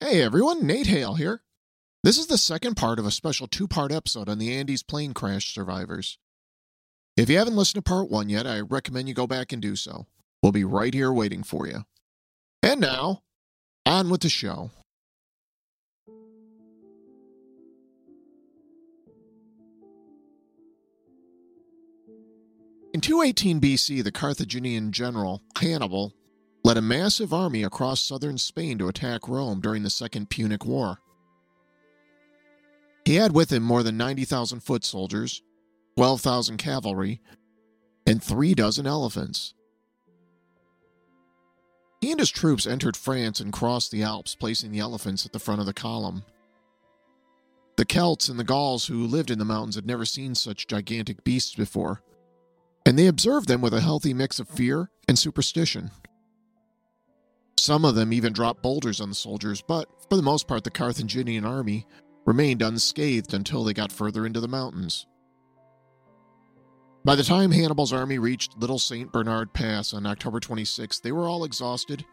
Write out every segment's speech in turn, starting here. Hey everyone, Nate Hale here. This is the second part of a special two-part episode on the Andes plane crash survivors. If you haven't listened to part one yet, I recommend you go back and do so. We'll be right here waiting for you. And now, on with the show. In 218 BC, the Carthaginian general, Hannibal, led a massive army across southern Spain to attack Rome during the Second Punic War. He had with him more than 90,000 foot soldiers, 12,000 cavalry, and 36 elephants. He and his troops entered France and crossed the Alps, placing the elephants at the front of the column. The Celts and the Gauls who lived in the mountains had never seen such gigantic beasts before, and they observed them with a healthy mix of fear and superstition. Some of them even dropped boulders on the soldiers, but for the most part, the Carthaginian army remained unscathed until they got further into the mountains. By the time Hannibal's army reached Little St. Bernard Pass on October 26th, they were all exhausted,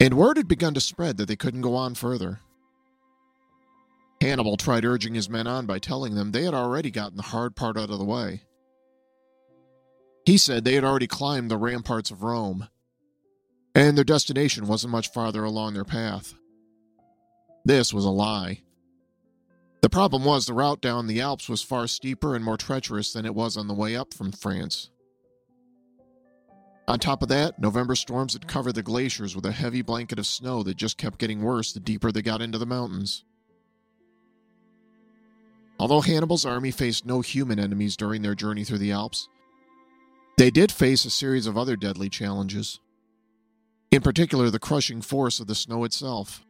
and word had begun to spread that they couldn't go on further. Hannibal tried urging his men on by telling them they had already gotten the hard part out of the way. He said they had already climbed the ramparts of Rome, and their destination wasn't much farther along their path. This was a lie. The problem was the route down the Alps was far steeper and more treacherous than it was on the way up from France. On top of that, November storms had covered the glaciers with a heavy blanket of snow that just kept getting worse the deeper they got into the mountains. Although Hannibal's army faced no human enemies during their journey through the Alps, they did face a series of other deadly challenges. In particular, the crushing force of the snow itself.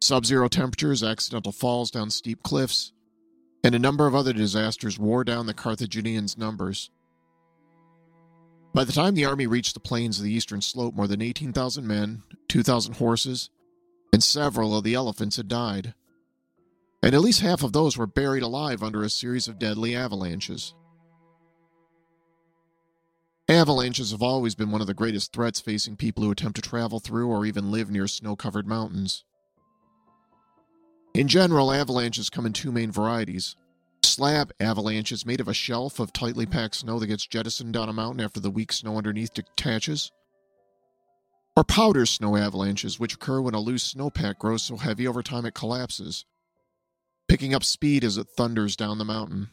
Sub-zero temperatures, accidental falls down steep cliffs, and a number of other disasters wore down the Carthaginians' numbers. By the time the army reached the plains of the eastern slope, more than 18,000 men, 2,000 horses, and several of the elephants had died. And at least half of those were buried alive under a series of deadly avalanches. Avalanches have always been one of the greatest threats facing people who attempt to travel through or even live near snow-covered mountains. In general, avalanches come in two main varieties. Slab avalanches made of a shelf of tightly packed snow that gets jettisoned down a mountain after the weak snow underneath detaches. Or powder snow avalanches, which occur when a loose snowpack grows so heavy over time it collapses, picking up speed as it thunders down the mountain.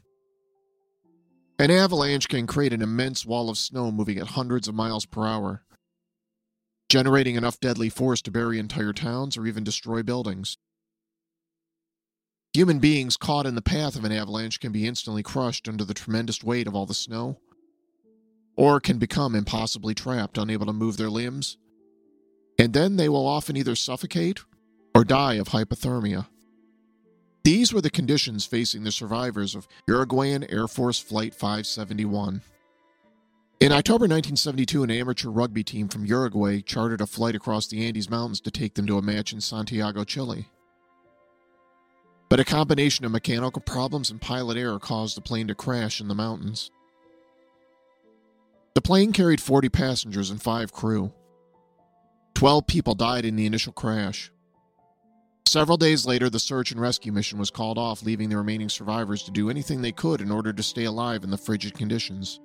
An avalanche can create an immense wall of snow moving at hundreds of miles per hour, generating enough deadly force to bury entire towns or even destroy buildings. Human beings caught in the path of an avalanche can be instantly crushed under the tremendous weight of all the snow, or can become impossibly trapped, unable to move their limbs, and then they will often either suffocate or die of hypothermia. These were the conditions facing the survivors of Uruguayan Air Force Flight 571. In October 1972, an amateur rugby team from Uruguay chartered a flight across the Andes Mountains to take them to a match in Santiago, Chile. But a combination of mechanical problems and pilot error caused the plane to crash in the mountains. The plane carried 40 passengers and 5 crew. 12 people died in the initial crash. Several days later, the search and rescue mission was called off, leaving the remaining survivors to do anything they could in order to stay alive in the frigid conditions.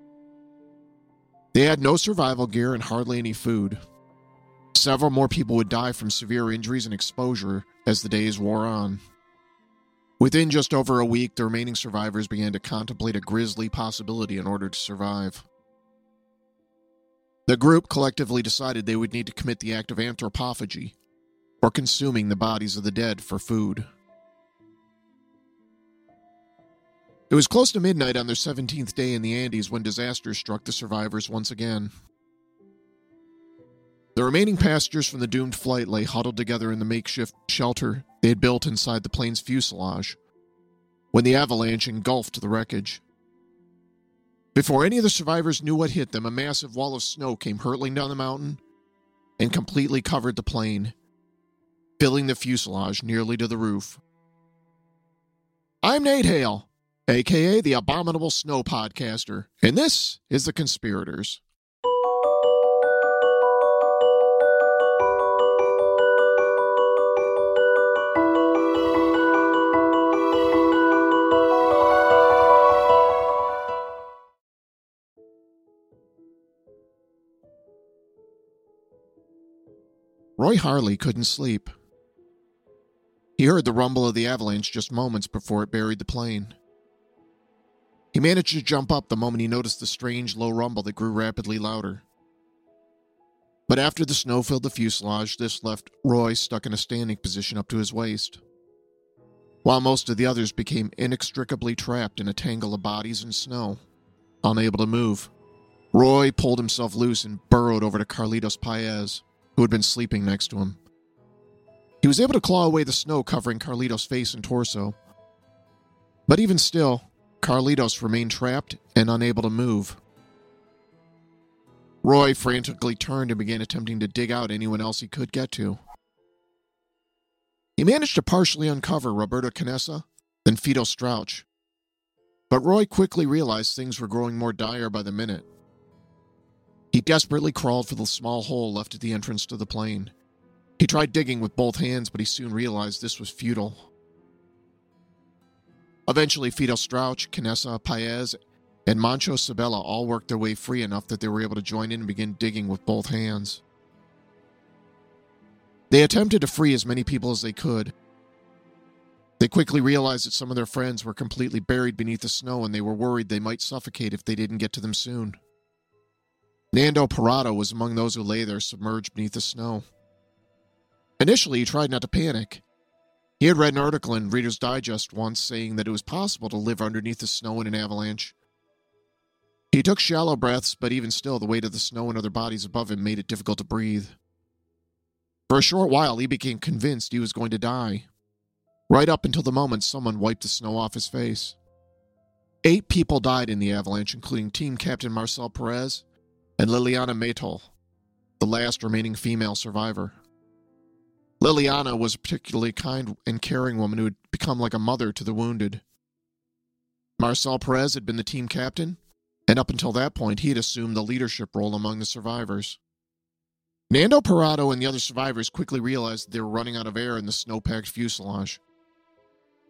They had no survival gear and hardly any food. Several more people would die from severe injuries and exposure as the days wore on. Within just over a week, the remaining survivors began to contemplate a grisly possibility in order to survive. The group collectively decided they would need to commit the act of anthropophagy, or consuming the bodies of the dead for food. It was close to midnight on their 17th day in the Andes when disaster struck the survivors once again. The remaining passengers from the doomed flight lay huddled together in the makeshift shelter they had built inside the plane's fuselage when the avalanche engulfed the wreckage. Before any of the survivors knew what hit them, a massive wall of snow came hurtling down the mountain and completely covered the plane, filling the fuselage nearly to the roof. I'm Nate Hale, a.k.a. the Abominable Snow Podcaster, and this is The Conspirators. Roy Harley couldn't sleep. He heard the rumble of the avalanche just moments before it buried the plane. He managed to jump up the moment he noticed the strange low rumble that grew rapidly louder. But after the snow filled the fuselage, this left Roy stuck in a standing position up to his waist, while most of the others became inextricably trapped in a tangle of bodies and snow, unable to move. Roy pulled himself loose and burrowed over to Carlitos Paez, who had been sleeping next to him. He was able to claw away the snow covering Carlitos' face and torso. But even still, Carlitos remained trapped and unable to move. Roy frantically turned and began attempting to dig out anyone else he could get to. He managed to partially uncover Roberto Canessa and Fido Strauch, but Roy quickly realized things were growing more dire by the minute. He desperately crawled for the small hole left at the entrance to the plane. He tried digging with both hands, but he soon realized this was futile. Eventually, Fido Strauch, Canessa, Paez, and Mancho Sabella all worked their way free enough that they were able to join in and begin digging with both hands. They attempted to free as many people as they could. They quickly realized that some of their friends were completely buried beneath the snow, and they were worried they might suffocate if they didn't get to them soon. Nando Parado was among those who lay there submerged beneath the snow. Initially, he tried not to panic. He had read an article in Reader's Digest once saying that it was possible to live underneath the snow in an avalanche. He took shallow breaths, but even still, the weight of the snow and other bodies above him made it difficult to breathe. For a short while, he became convinced he was going to die, right up until the moment someone wiped the snow off his face. 8 people died in the avalanche, including team captain Marcel Perez and Liliana Methol, the last remaining female survivor. Liliana was a particularly kind and caring woman who had become like a mother to the wounded. Marcel Perez had been the team captain, and up until that point, he had assumed the leadership role among the survivors. Nando Parado and the other survivors quickly realized they were running out of air in the snow-packed fuselage.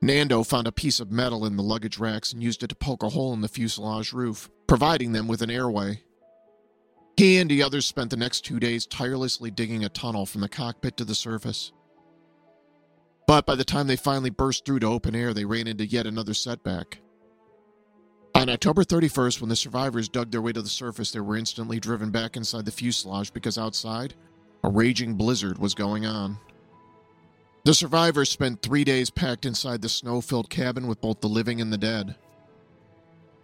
Nando found a piece of metal in the luggage racks and used it to poke a hole in the fuselage roof, providing them with an airway. He and the others spent the next 2 days tirelessly digging a tunnel from the cockpit to the surface. But by the time they finally burst through to open air, they ran into yet another setback. On October 31st, when the survivors dug their way to the surface, they were instantly driven back inside the fuselage because outside, a raging blizzard was going on. The survivors spent 3 days packed inside the snow-filled cabin with both the living and the dead.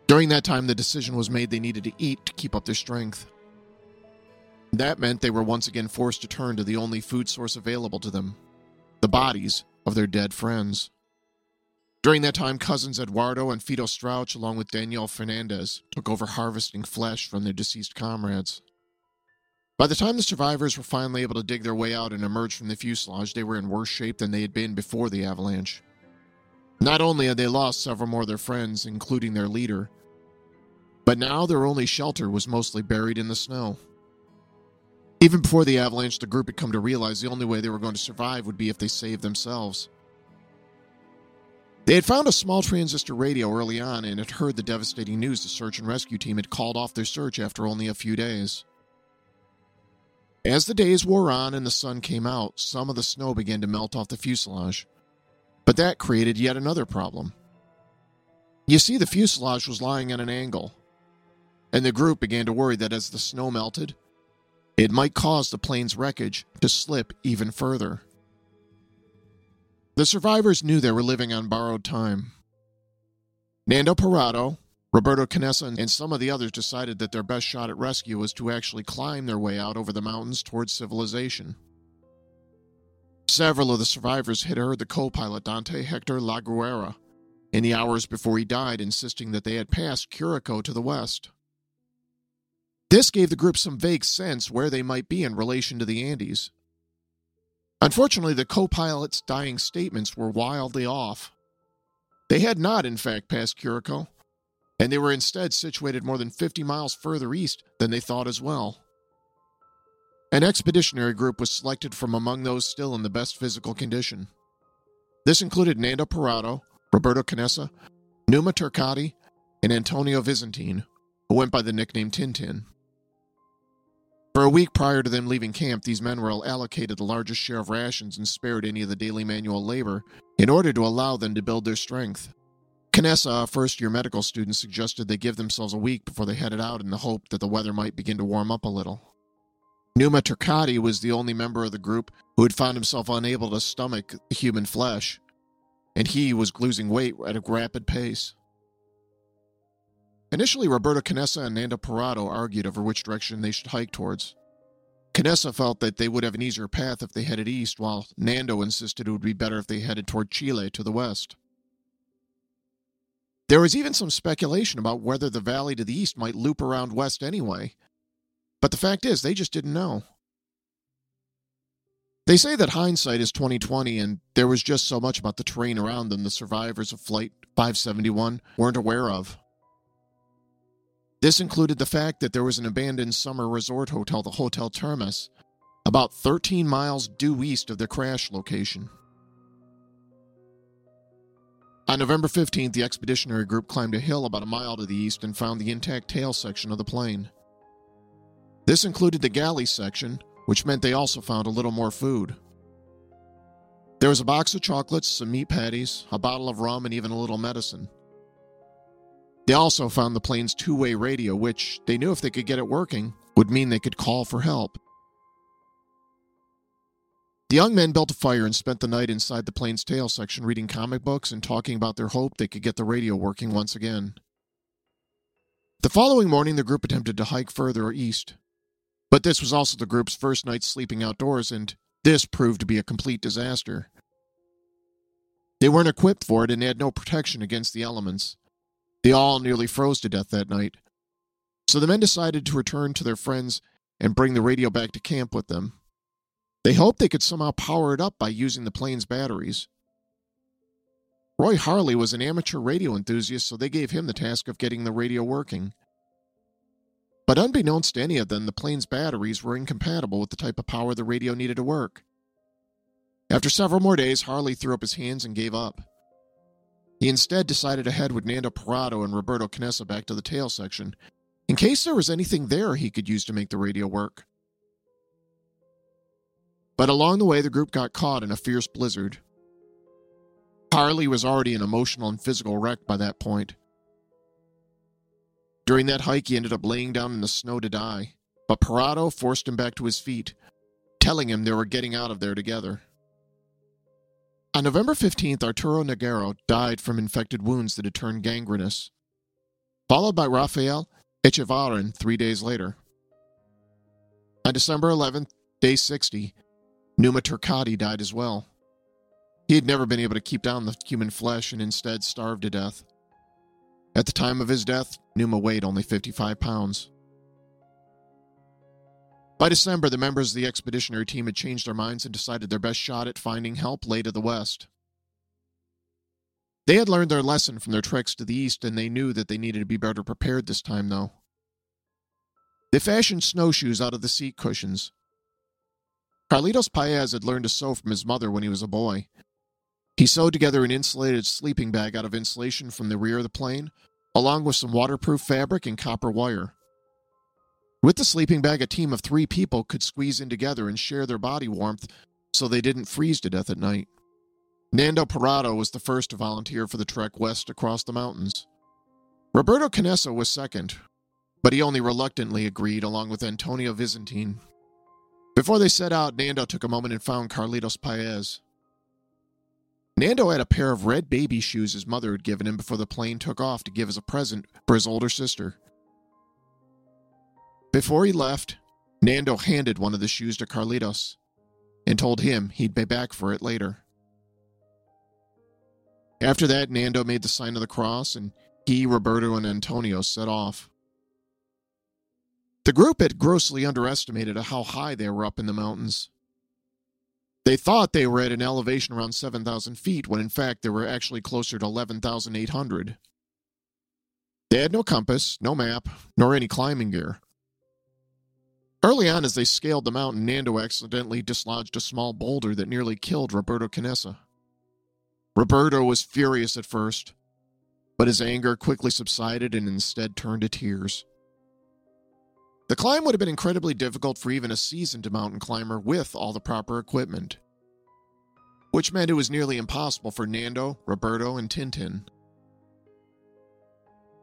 During that time, the decision was made they needed to eat to keep up their strength. That meant they were once again forced to turn to the only food source available to them, the bodies of their dead friends. During that time, cousins Eduardo and Fido Strauch, along with Daniel Fernandez, took over harvesting flesh from their deceased comrades. By the time the survivors were finally able to dig their way out and emerge from the fuselage, they were in worse shape than they had been before the avalanche. Not only had they lost several more of their friends, including their leader, but now their only shelter was mostly buried in the snow. Even before the avalanche, the group had come to realize the only way they were going to survive would be if they saved themselves. They had found a small transistor radio early on and had heard the devastating news the search and rescue team had called off their search after only a few days. As the days wore on and the sun came out, some of the snow began to melt off the fuselage. But that created yet another problem. You see, the fuselage was lying at an angle, and the group began to worry that as the snow melted, it might cause the plane's wreckage to slip even further. The survivors knew they were living on borrowed time. Nando Parado, Roberto Canessa and some of the others decided that their best shot at rescue was to actually climb their way out over the mountains towards civilization. Several of the survivors had heard the co-pilot Dante Hector Laguerra in the hours before he died insisting that they had passed Curicó to the west. This gave the group some vague sense where they might be in relation to the Andes. Unfortunately, the co-pilot's dying statements were wildly off. They had not, in fact, passed Curicó, and they were instead situated more than 50 miles further east than they thought as well. An expeditionary group was selected from among those still in the best physical condition. This included Nando Parado, Roberto Canessa, Numa Turcatti, and Antonio Vizintín, who went by the nickname Tintin. For a week prior to them leaving camp, these men were allocated the largest share of rations and spared any of the daily manual labor in order to allow them to build their strength. Canessa, a first-year medical student, suggested they give themselves a week before they headed out in the hope that the weather might begin to warm up a little. Numa Turcatti was the only member of the group who had found himself unable to stomach human flesh, and he was losing weight at a rapid pace. Initially, Roberto Canessa and Nando Parado argued over which direction they should hike towards. Canessa felt that they would have an easier path if they headed east, while Nando insisted it would be better if they headed toward Chile to the west. There was even some speculation about whether the valley to the east might loop around west anyway, but the fact is, they just didn't know. They say that hindsight is 20/20, and there was just so much about the terrain around them the survivors of Flight 571 weren't aware of. This included the fact that there was an abandoned summer resort hotel, the Hotel Termas, about 13 miles due east of their crash location. On November 15th, the expeditionary group climbed a hill about a mile to the east and found the intact tail section of the plane. This included the galley section, which meant they also found a little more food. There was a box of chocolates, some meat patties, a bottle of rum, and even a little medicine. They also found the plane's two-way radio, which they knew if they could get it working would mean they could call for help. The young men built a fire and spent the night inside the plane's tail section reading comic books and talking about their hope they could get the radio working once again. The following morning, the group attempted to hike further east. But this was also the group's first night sleeping outdoors, and this proved to be a complete disaster. They weren't equipped for it and had no protection against the elements. They all nearly froze to death that night. So the men decided to return to their friends and bring the radio back to camp with them. They hoped they could somehow power it up by using the plane's batteries. Roy Harley was an amateur radio enthusiast, so they gave him the task of getting the radio working. But unbeknownst to any of them, the plane's batteries were incompatible with the type of power the radio needed to work. After several more days, Harley threw up his hands and gave up. He instead decided to head with Nando Parado and Roberto Canessa back to the tail section, in case there was anything there he could use to make the radio work. But along the way, the group got caught in a fierce blizzard. Harley was already an emotional and physical wreck by that point. During that hike, he ended up laying down in the snow to die, but Parado forced him back to his feet, telling him they were getting out of there together. On November 15th, Arturo Nogueiro died from infected wounds that had turned gangrenous, followed by Rafael Echevarren 3 days later. On December 11th, day 60, Numa Turcatti died as well. He had never been able to keep down the human flesh and instead starved to death. At the time of his death, Numa weighed only 55 pounds. By December, the members of the expeditionary team had changed their minds and decided their best shot at finding help lay to the west. They had learned their lesson from their treks to the east, and they knew that they needed to be better prepared this time, though. They fashioned snowshoes out of the seat cushions. Carlitos Paez had learned to sew from his mother when he was a boy. He sewed together an insulated sleeping bag out of insulation from the rear of the plane, along with some waterproof fabric and copper wire. With the sleeping bag, a team of 3 people could squeeze in together and share their body warmth so they didn't freeze to death at night. Nando Parado was the first to volunteer for the trek west across the mountains. Roberto Canessa was second, but he only reluctantly agreed along with Antonio Vizintín. Before they set out, Nando took a moment and found Carlitos Paez. Nando had a pair of red baby shoes his mother had given him before the plane took off to give as a present for his older sister. Before he left, Nando handed one of the shoes to Carlitos and told him he'd pay back for it later. After that, Nando made the sign of the cross, and he, Roberto, and Antonio set off. The group had grossly underestimated how high they were up in the mountains. They thought they were at an elevation around 7,000 feet, when in fact they were actually closer to 11,800. They had no compass, no map, nor any climbing gear. Early on, as they scaled the mountain, Nando accidentally dislodged a small boulder that nearly killed Roberto Canessa. Roberto was furious at first, but his anger quickly subsided and instead turned to tears. The climb would have been incredibly difficult for even a seasoned mountain climber with all the proper equipment, which meant it was nearly impossible for Nando, Roberto, and Tintin.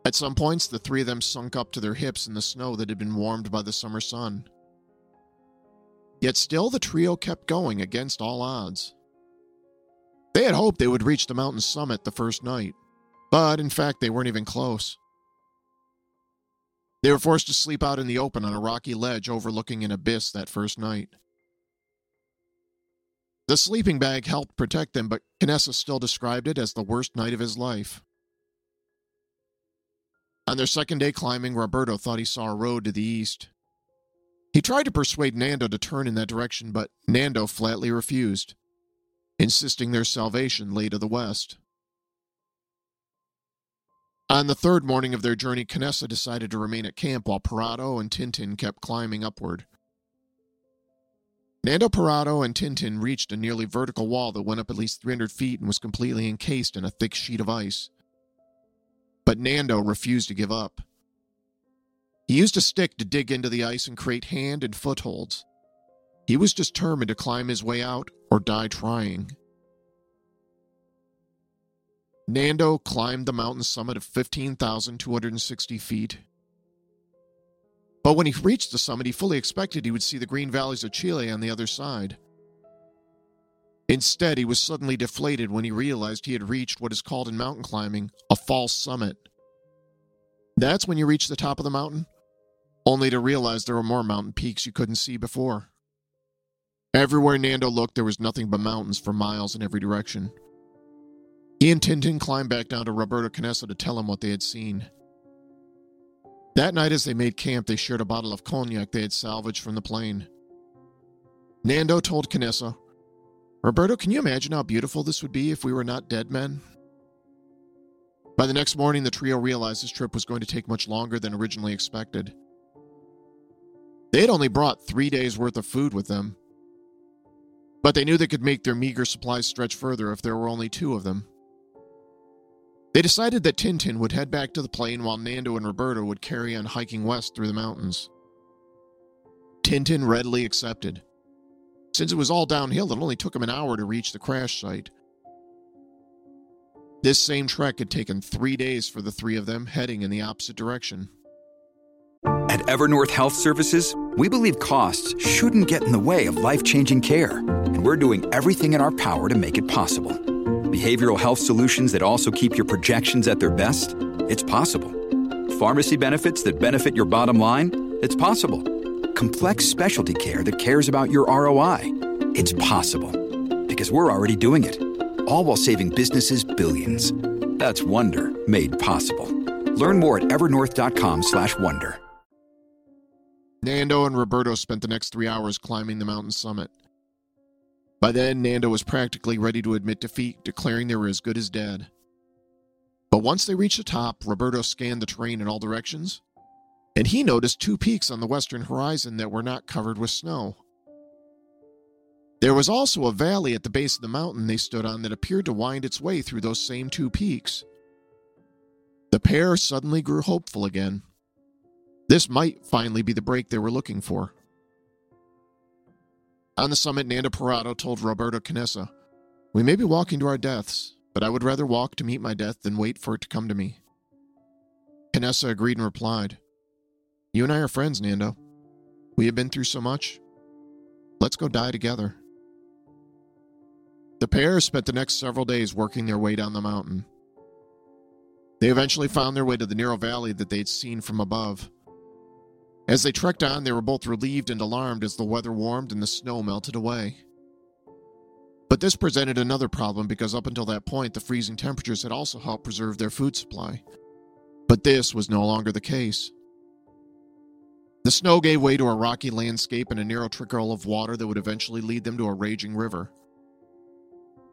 At some points, the three of them sunk up to their hips in the snow that had been warmed by the summer sun. Yet still, the trio kept going against all odds. They had hoped they would reach the mountain's summit the first night, but in fact, they weren't even close. They were forced to sleep out in the open on a rocky ledge overlooking an abyss that first night. The sleeping bag helped protect them, but Canessa still described it as the worst night of his life. On their second day climbing, Roberto thought he saw a road to the east. He tried to persuade Nando to turn in that direction, but Nando flatly refused, insisting their salvation lay to the west. On the third morning of their journey, Canessa decided to remain at camp while Parado and Tintin kept climbing upward. Nando Parado and Tintin reached a nearly vertical wall that went up at least 300 feet and was completely encased in a thick sheet of ice. But Nando refused to give up. He used a stick to dig into the ice and create hand and footholds. He was determined to climb his way out or die trying. Nando climbed the mountain summit of 15,260 feet. But when he reached the summit, he fully expected he would see the green valleys of Chile on the other side. Instead, he was suddenly deflated when he realized he had reached what is called in mountain climbing a false summit. That's when you reach the top of the mountain, only to realize there were more mountain peaks you couldn't see before. Everywhere Nando looked, there was nothing but mountains for miles in every direction. He and Tintin climbed back down to Roberto Canessa to tell him what they had seen. That night as they made camp, they shared a bottle of cognac they had salvaged from the plane. Nando told Canessa, "Roberto, can you imagine how beautiful this would be if we were not dead men?" By the next morning, the trio realized this trip was going to take much longer than originally expected. They had only brought 3 days' worth of food with them, but they knew they could make their meager supplies stretch further if there were only two of them. They decided that Tintin would head back to the plane while Nando and Roberto would carry on hiking west through the mountains. Tintin readily accepted. Since it was all downhill, it only took him an hour to reach the crash site. This same trek had taken 3 days for the three of them, heading in the opposite direction. At Evernorth Health Services, we believe costs shouldn't get in the way of life-changing care, and we're doing everything in our power to make it possible. Behavioral health solutions that also keep your projections at their best? It's possible. Pharmacy benefits that benefit your bottom line? It's possible. Complex specialty care that cares about your ROI? It's possible. Because we're already doing it. All while saving businesses billions. That's Wonder made possible. Learn more at evernorth.com/wonder. Nando and Roberto spent the next 3 hours climbing the mountain summit. By then, Nando was practically ready to admit defeat, declaring they were as good as dead. But once they reached the top, Roberto scanned the terrain in all directions, and he noticed two peaks on the western horizon that were not covered with snow. There was also a valley at the base of the mountain they stood on that appeared to wind its way through those same two peaks. The pair suddenly grew hopeful again. This might finally be the break they were looking for. On the summit, Nando Parado told Roberto Canessa, "We may be walking to our deaths, but I would rather walk to meet my death than wait for it to come to me." Canessa agreed and replied, "You and I are friends, Nando. We have been through so much. Let's go die together." The pair spent the next several days working their way down the mountain. They eventually found their way to the narrow valley that they'd seen from above. As they trekked on, they were both relieved and alarmed as the weather warmed and the snow melted away. But this presented another problem because up until that point, the freezing temperatures had also helped preserve their food supply. But this was no longer the case. The snow gave way to a rocky landscape and a narrow trickle of water that would eventually lead them to a raging river.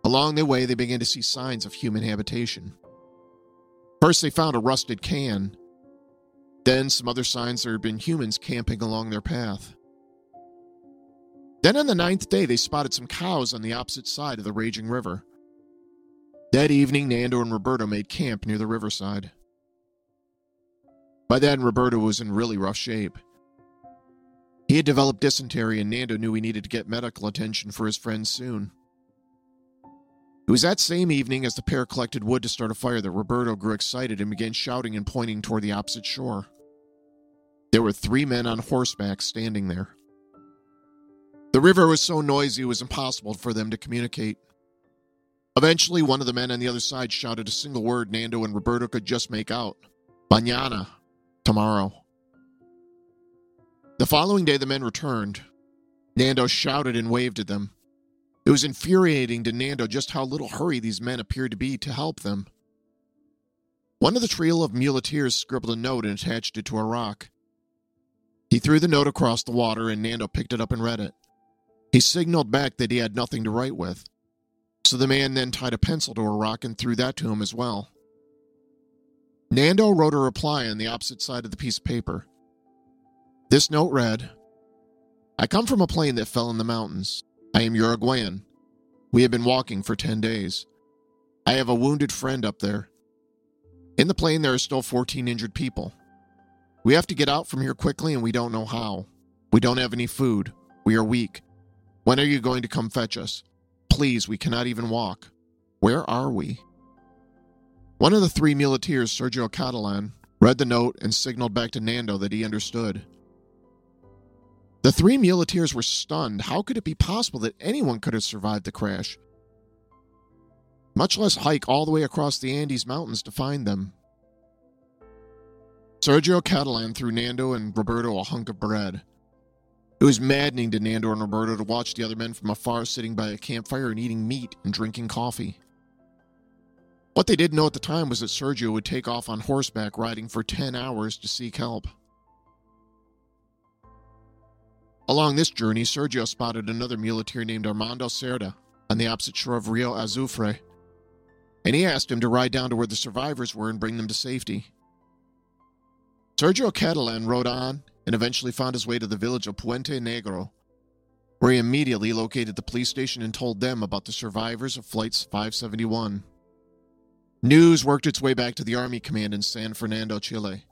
Along the way, they began to see signs of human habitation. First, they found a rusted can. Then, some other signs there had been humans camping along their path. Then on the 9th day, they spotted some cows on the opposite side of the raging river. That evening, Nando and Roberto made camp near the riverside. By then, Roberto was in really rough shape. He had developed dysentery, and Nando knew he needed to get medical attention for his friends soon. It was that same evening as the pair collected wood to start a fire that Roberto grew excited and began shouting and pointing toward the opposite shore. There were 3 men on horseback standing there. The river was so noisy it was impossible for them to communicate. Eventually, one of the men on the other side shouted a single word Nando and Roberto could just make out. Mañana. Tomorrow. The following day, the men returned. Nando shouted and waved at them. It was infuriating to Nando just how little hurry these men appeared to be to help them. One of the trio of muleteers scribbled a note and attached it to a rock. He threw the note across the water, and Nando picked it up and read it. He signaled back that he had nothing to write with. So the man then tied a pencil to a rock and threw that to him as well. Nando wrote a reply on the opposite side of the piece of paper. This note read, I come from a plane that fell in the mountains. I am Uruguayan. We have been walking for 10 days. I have a wounded friend up there. In the plane there are still 14 injured people. We have to get out from here quickly, and we don't know how. We don't have any food. We are weak. When are you going to come fetch us? Please, we cannot even walk. Where are we? One of the 3 muleteers, Sergio Catalan, read the note and signaled back to Nando that he understood. The 3 muleteers were stunned. How could it be possible that anyone could have survived the crash? Much less hike all the way across the Andes Mountains to find them. Sergio Catalan threw Nando and Roberto a hunk of bread. It was maddening to Nando and Roberto to watch the other men from afar sitting by a campfire and eating meat and drinking coffee. What they didn't know at the time was that Sergio would take off on horseback riding for 10 hours to seek help. Along this journey, Sergio spotted another muleteer named Armando Cerda on the opposite shore of Rio Azufre, and he asked him to ride down to where the survivors were and bring them to safety. Sergio Catalan rode on and eventually found his way to the village of Puente Negro, where he immediately located the police station and told them about the survivors of Flight 571. News worked its way back to the Army Command in San Fernando, Chile.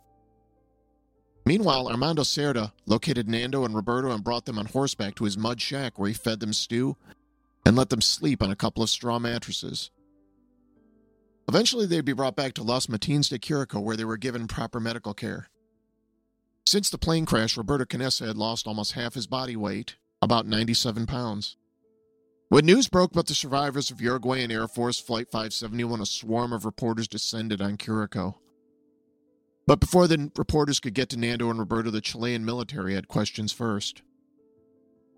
Meanwhile, Armando Cerda located Nando and Roberto and brought them on horseback to his mud shack, where he fed them stew and let them sleep on a couple of straw mattresses. Eventually, they'd be brought back to Los Matins de Curicó, where they were given proper medical care. Since the plane crash, Roberto Canessa had lost almost half his body weight, about 97 pounds. When news broke about the survivors of Uruguayan Air Force Flight 571, a swarm of reporters descended on Curicó. But before the reporters could get to Nando and Roberto, the Chilean military had questions first.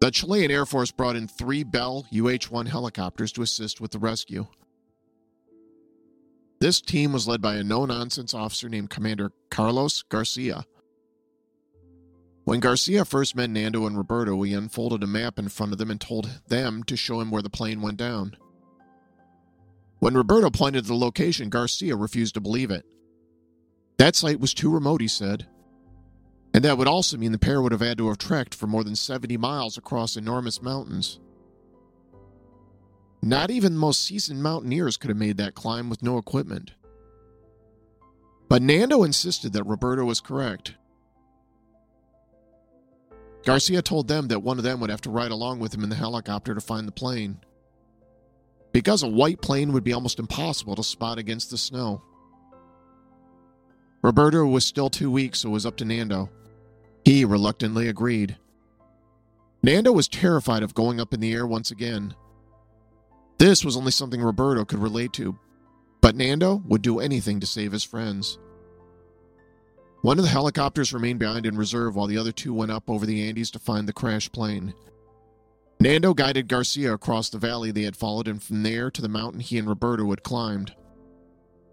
The Chilean Air Force brought in 3 Bell UH-1 helicopters to assist with the rescue. This team was led by a no-nonsense officer named Commander Carlos Garcia. When Garcia first met Nando and Roberto, he unfolded a map in front of them and told them to show him where the plane went down. When Roberto pointed to the location, Garcia refused to believe it. That site was too remote, he said, and that would also mean the pair would have had to have trekked for more than 70 miles across enormous mountains. Not even the most seasoned mountaineers could have made that climb with no equipment. But Nando insisted that Roberto was correct. Garcia told them that one of them would have to ride along with him in the helicopter to find the plane, because a white plane would be almost impossible to spot against the snow. Roberto was still too weak, so it was up to Nando. He reluctantly agreed. Nando was terrified of going up in the air once again. This was only something Roberto could relate to, but Nando would do anything to save his friends. One of the helicopters remained behind in reserve while the other two went up over the Andes to find the crashed plane. Nando guided Garcia across the valley they had followed and from there to the mountain he and Roberto had climbed.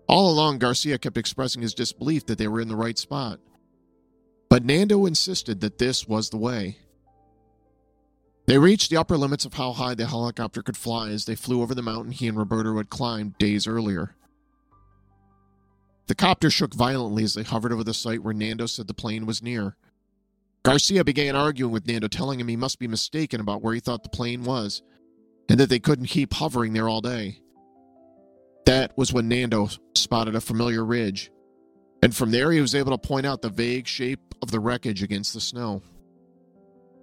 All along, Garcia kept expressing his disbelief that they were in the right spot. But Nando insisted that this was the way. They reached the upper limits of how high the helicopter could fly as they flew over the mountain he and Roberto had climbed days earlier. The copter shook violently as they hovered over the site where Nando said the plane was near. Garcia began arguing with Nando, telling him he must be mistaken about where he thought the plane was, and that they couldn't keep hovering there all day. That was when Nando spotted a familiar ridge, and from there he was able to point out the vague shape of the wreckage against the snow.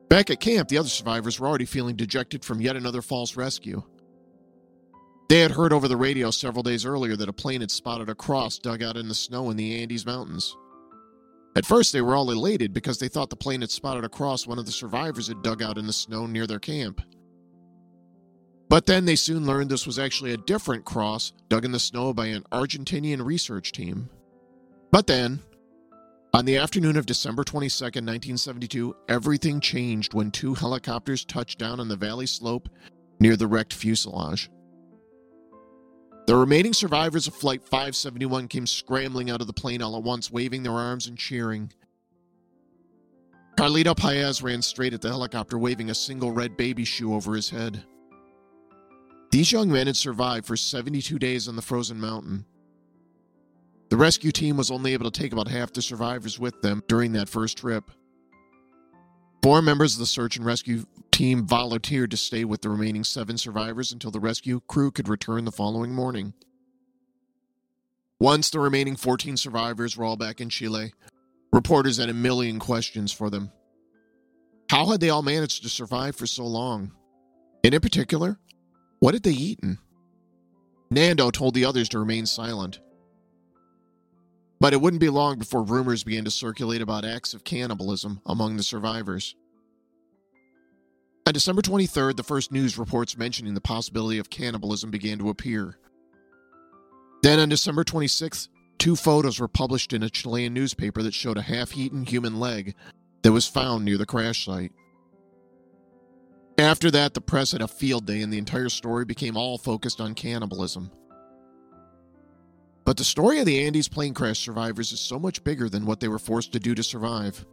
Back at camp, the other survivors were already feeling dejected from yet another false rescue. They had heard over the radio several days earlier that a plane had spotted a cross dug out in the snow in the Andes Mountains. At first, they were all elated because they thought the plane had spotted a cross one of the survivors had dug out in the snow near their camp. But then they soon learned this was actually a different cross dug in the snow by an Argentinian research team. But then, on the afternoon of December 22, 1972, everything changed when two helicopters touched down on the valley slope near the wrecked fuselage. The remaining survivors of Flight 571 came scrambling out of the plane all at once, waving their arms and cheering. Carlitos Paez ran straight at the helicopter, waving a single red baby shoe over his head. These young men had survived for 72 days on the frozen mountain. The rescue team was only able to take about half the survivors with them during that first trip. 4 members of the search and rescue team volunteered to stay with the remaining 7 survivors until the rescue crew could return the following morning. Once the remaining 14 survivors were all back in Chile, reporters had a million questions for them. How had they all managed to survive for so long? And in particular, what had they eaten? Nando told the others to remain silent. But it wouldn't be long before rumors began to circulate about acts of cannibalism among the survivors. On December 23rd, the first news reports mentioning the possibility of cannibalism began to appear. Then on December 26th, 2 photos were published in a Chilean newspaper that showed a half-eaten human leg that was found near the crash site. After that, the press had a field day and the entire story became all focused on cannibalism. But the story of the Andes plane crash survivors is so much bigger than what they were forced to do to survive.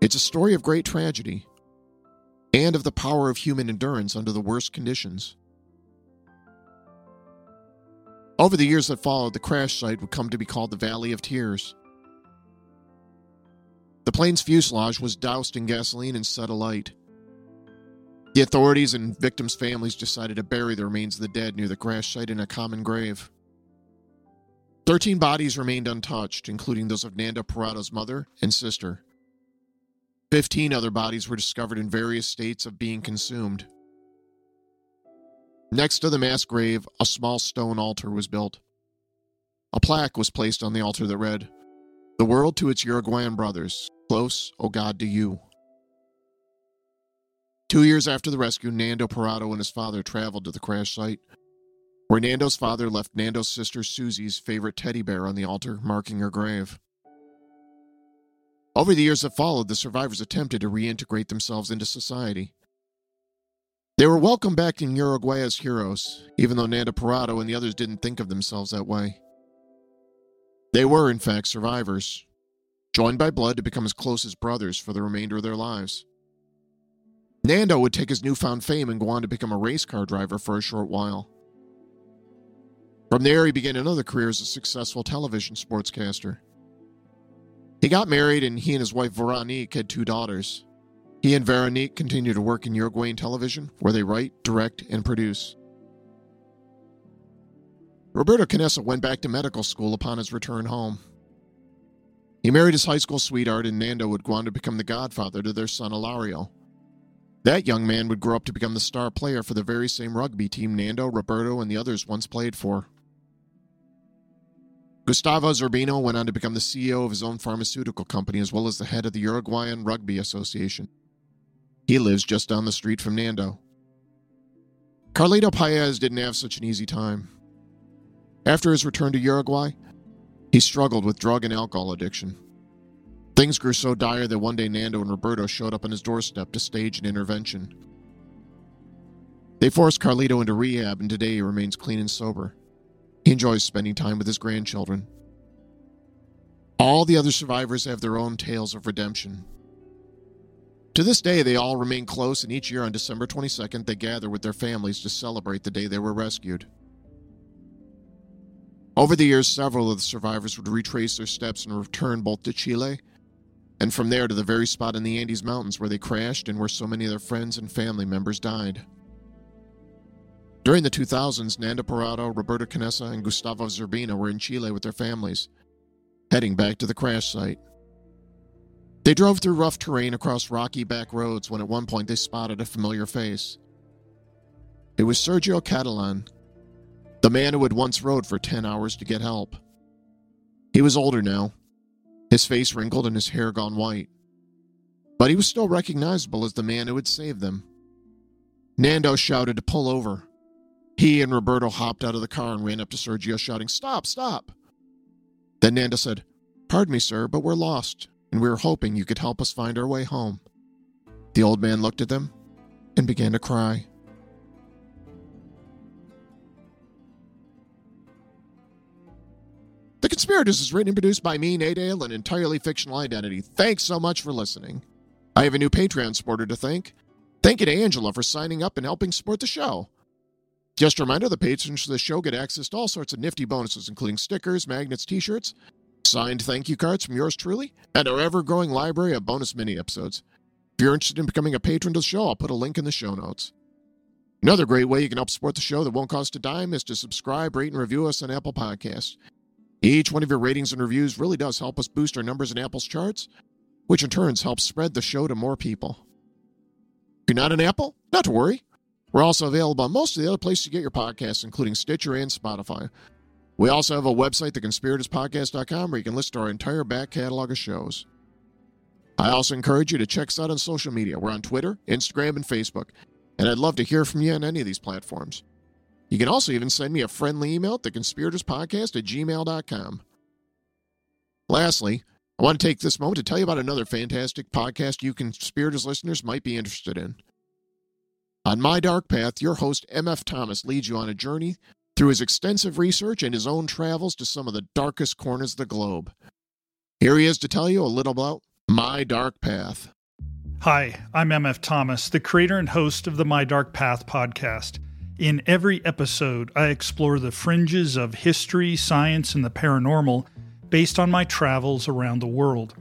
It's a story of great tragedy, and of the power of human endurance under the worst conditions. Over the years that followed, the crash site would come to be called the Valley of Tears. The plane's fuselage was doused in gasoline and set alight. The authorities and victims' families decided to bury the remains of the dead near the crash site in a common grave. 13 bodies remained untouched, including those of Nando Parado's mother and sister. 15 other bodies were discovered in various states of being consumed. Next to the mass grave, a small stone altar was built. A plaque was placed on the altar that read, "The world to its Uruguayan brothers, close, O God, to you." 2 years after the rescue, Nando Parado and his father traveled to the crash site, where Nando's father left Nando's sister Susie's favorite teddy bear on the altar, marking her grave. Over the years that followed, the survivors attempted to reintegrate themselves into society. They were welcomed back in Uruguay as heroes, even though Nando Parado and the others didn't think of themselves that way. They were, in fact, survivors, joined by blood to become as close as brothers for the remainder of their lives. Nando would take his newfound fame and go on to become a race car driver for a short while. From there, he began another career as a successful television sportscaster. He got married, and he and his wife Veronique had 2 daughters. He and Veronique continue to work in Uruguayan television, where they write, direct, and produce. Roberto Canessa went back to medical school upon his return home. He married his high school sweetheart, and Nando would go on to become the godfather to their son Hilario. That young man would grow up to become the star player for the very same rugby team Nando, Roberto, and the others once played for. Gustavo Zerbino went on to become the CEO of his own pharmaceutical company as well as the head of the Uruguayan Rugby Association. He lives just down the street from Nando. Carlitos Paez didn't have such an easy time. After his return to Uruguay, he struggled with drug and alcohol addiction. Things grew so dire that one day Nando and Roberto showed up on his doorstep to stage an intervention. They forced Carlitos into rehab, and today he remains clean and sober. He enjoys spending time with his grandchildren. All the other survivors have their own tales of redemption. To this day, they all remain close, and each year on December 22nd, they gather with their families to celebrate the day they were rescued. Over the years, several of the survivors would retrace their steps and return both to Chile and from there to the very spot in the Andes Mountains where they crashed and where so many of their friends and family members died. During the 2000s, Nando Parado, Roberto Canessa, and Gustavo Zerbino were in Chile with their families, heading back to the crash site. They drove through rough terrain across rocky back roads when at one point they spotted a familiar face. It was Sergio Catalan, the man who had once rode for 10 hours to get help. He was older now, his face wrinkled and his hair gone white, but he was still recognizable as the man who had saved them. Nando shouted to pull over. He and Roberto hopped out of the car and ran up to Sergio shouting, "Stop, stop!" Then Nando said, "Pardon me, sir, but we're lost, and we were hoping you could help us find our way home." The old man looked at them and began to cry. The Conspirators is written and produced by me, Nate Hale, an entirely fictional identity. Thanks so much for listening. I have a new Patreon supporter to thank. Thank you to Angela for signing up and helping support the show. Just a reminder, the patrons of the show get access to all sorts of nifty bonuses, including stickers, magnets, t-shirts, signed thank you cards from yours truly, and our ever-growing library of bonus mini-episodes. If you're interested in becoming a patron to the show, I'll put a link in the show notes. Another great way you can help support the show that won't cost a dime is to subscribe, rate, and review us on Apple Podcasts. Each one of your ratings and reviews really does help us boost our numbers in Apple's charts, which in turn helps spread the show to more people. If you're not an Apple, not to worry. We're also available on most of the other places you get your podcasts, including Stitcher and Spotify. We also have a website, theconspiratorspodcast.com, where you can listen to our entire back catalog of shows. I also encourage you to check us out on social media. We're on Twitter, Instagram, and Facebook, and I'd love to hear from you on any of these platforms. You can also even send me a friendly email at theconspiratorspodcast@gmail.com. Lastly, I want to take this moment to tell you about another fantastic podcast you Conspirators listeners might be interested in. On My Dark Path, your host M.F. Thomas leads you on a journey through his extensive research and his own travels to some of the darkest corners of the globe. Here he is to tell you a little about My Dark Path. Hi, I'm M.F. Thomas, the creator and host of the My Dark Path podcast. In every episode, I explore the fringes of history, science, and the paranormal based on my travels around the world.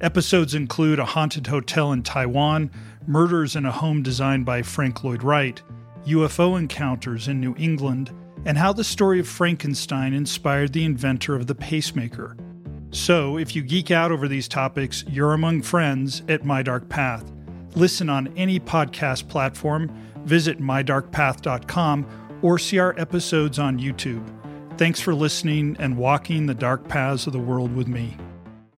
Episodes include a haunted hotel in Taiwan, murders in a home designed by Frank Lloyd Wright, UFO encounters in New England, and how the story of Frankenstein inspired the inventor of the pacemaker. So, if you geek out over these topics, you're among friends at My Dark Path. Listen on any podcast platform, visit mydarkpath.com, or see our episodes on YouTube. Thanks for listening and walking the dark paths of the world with me.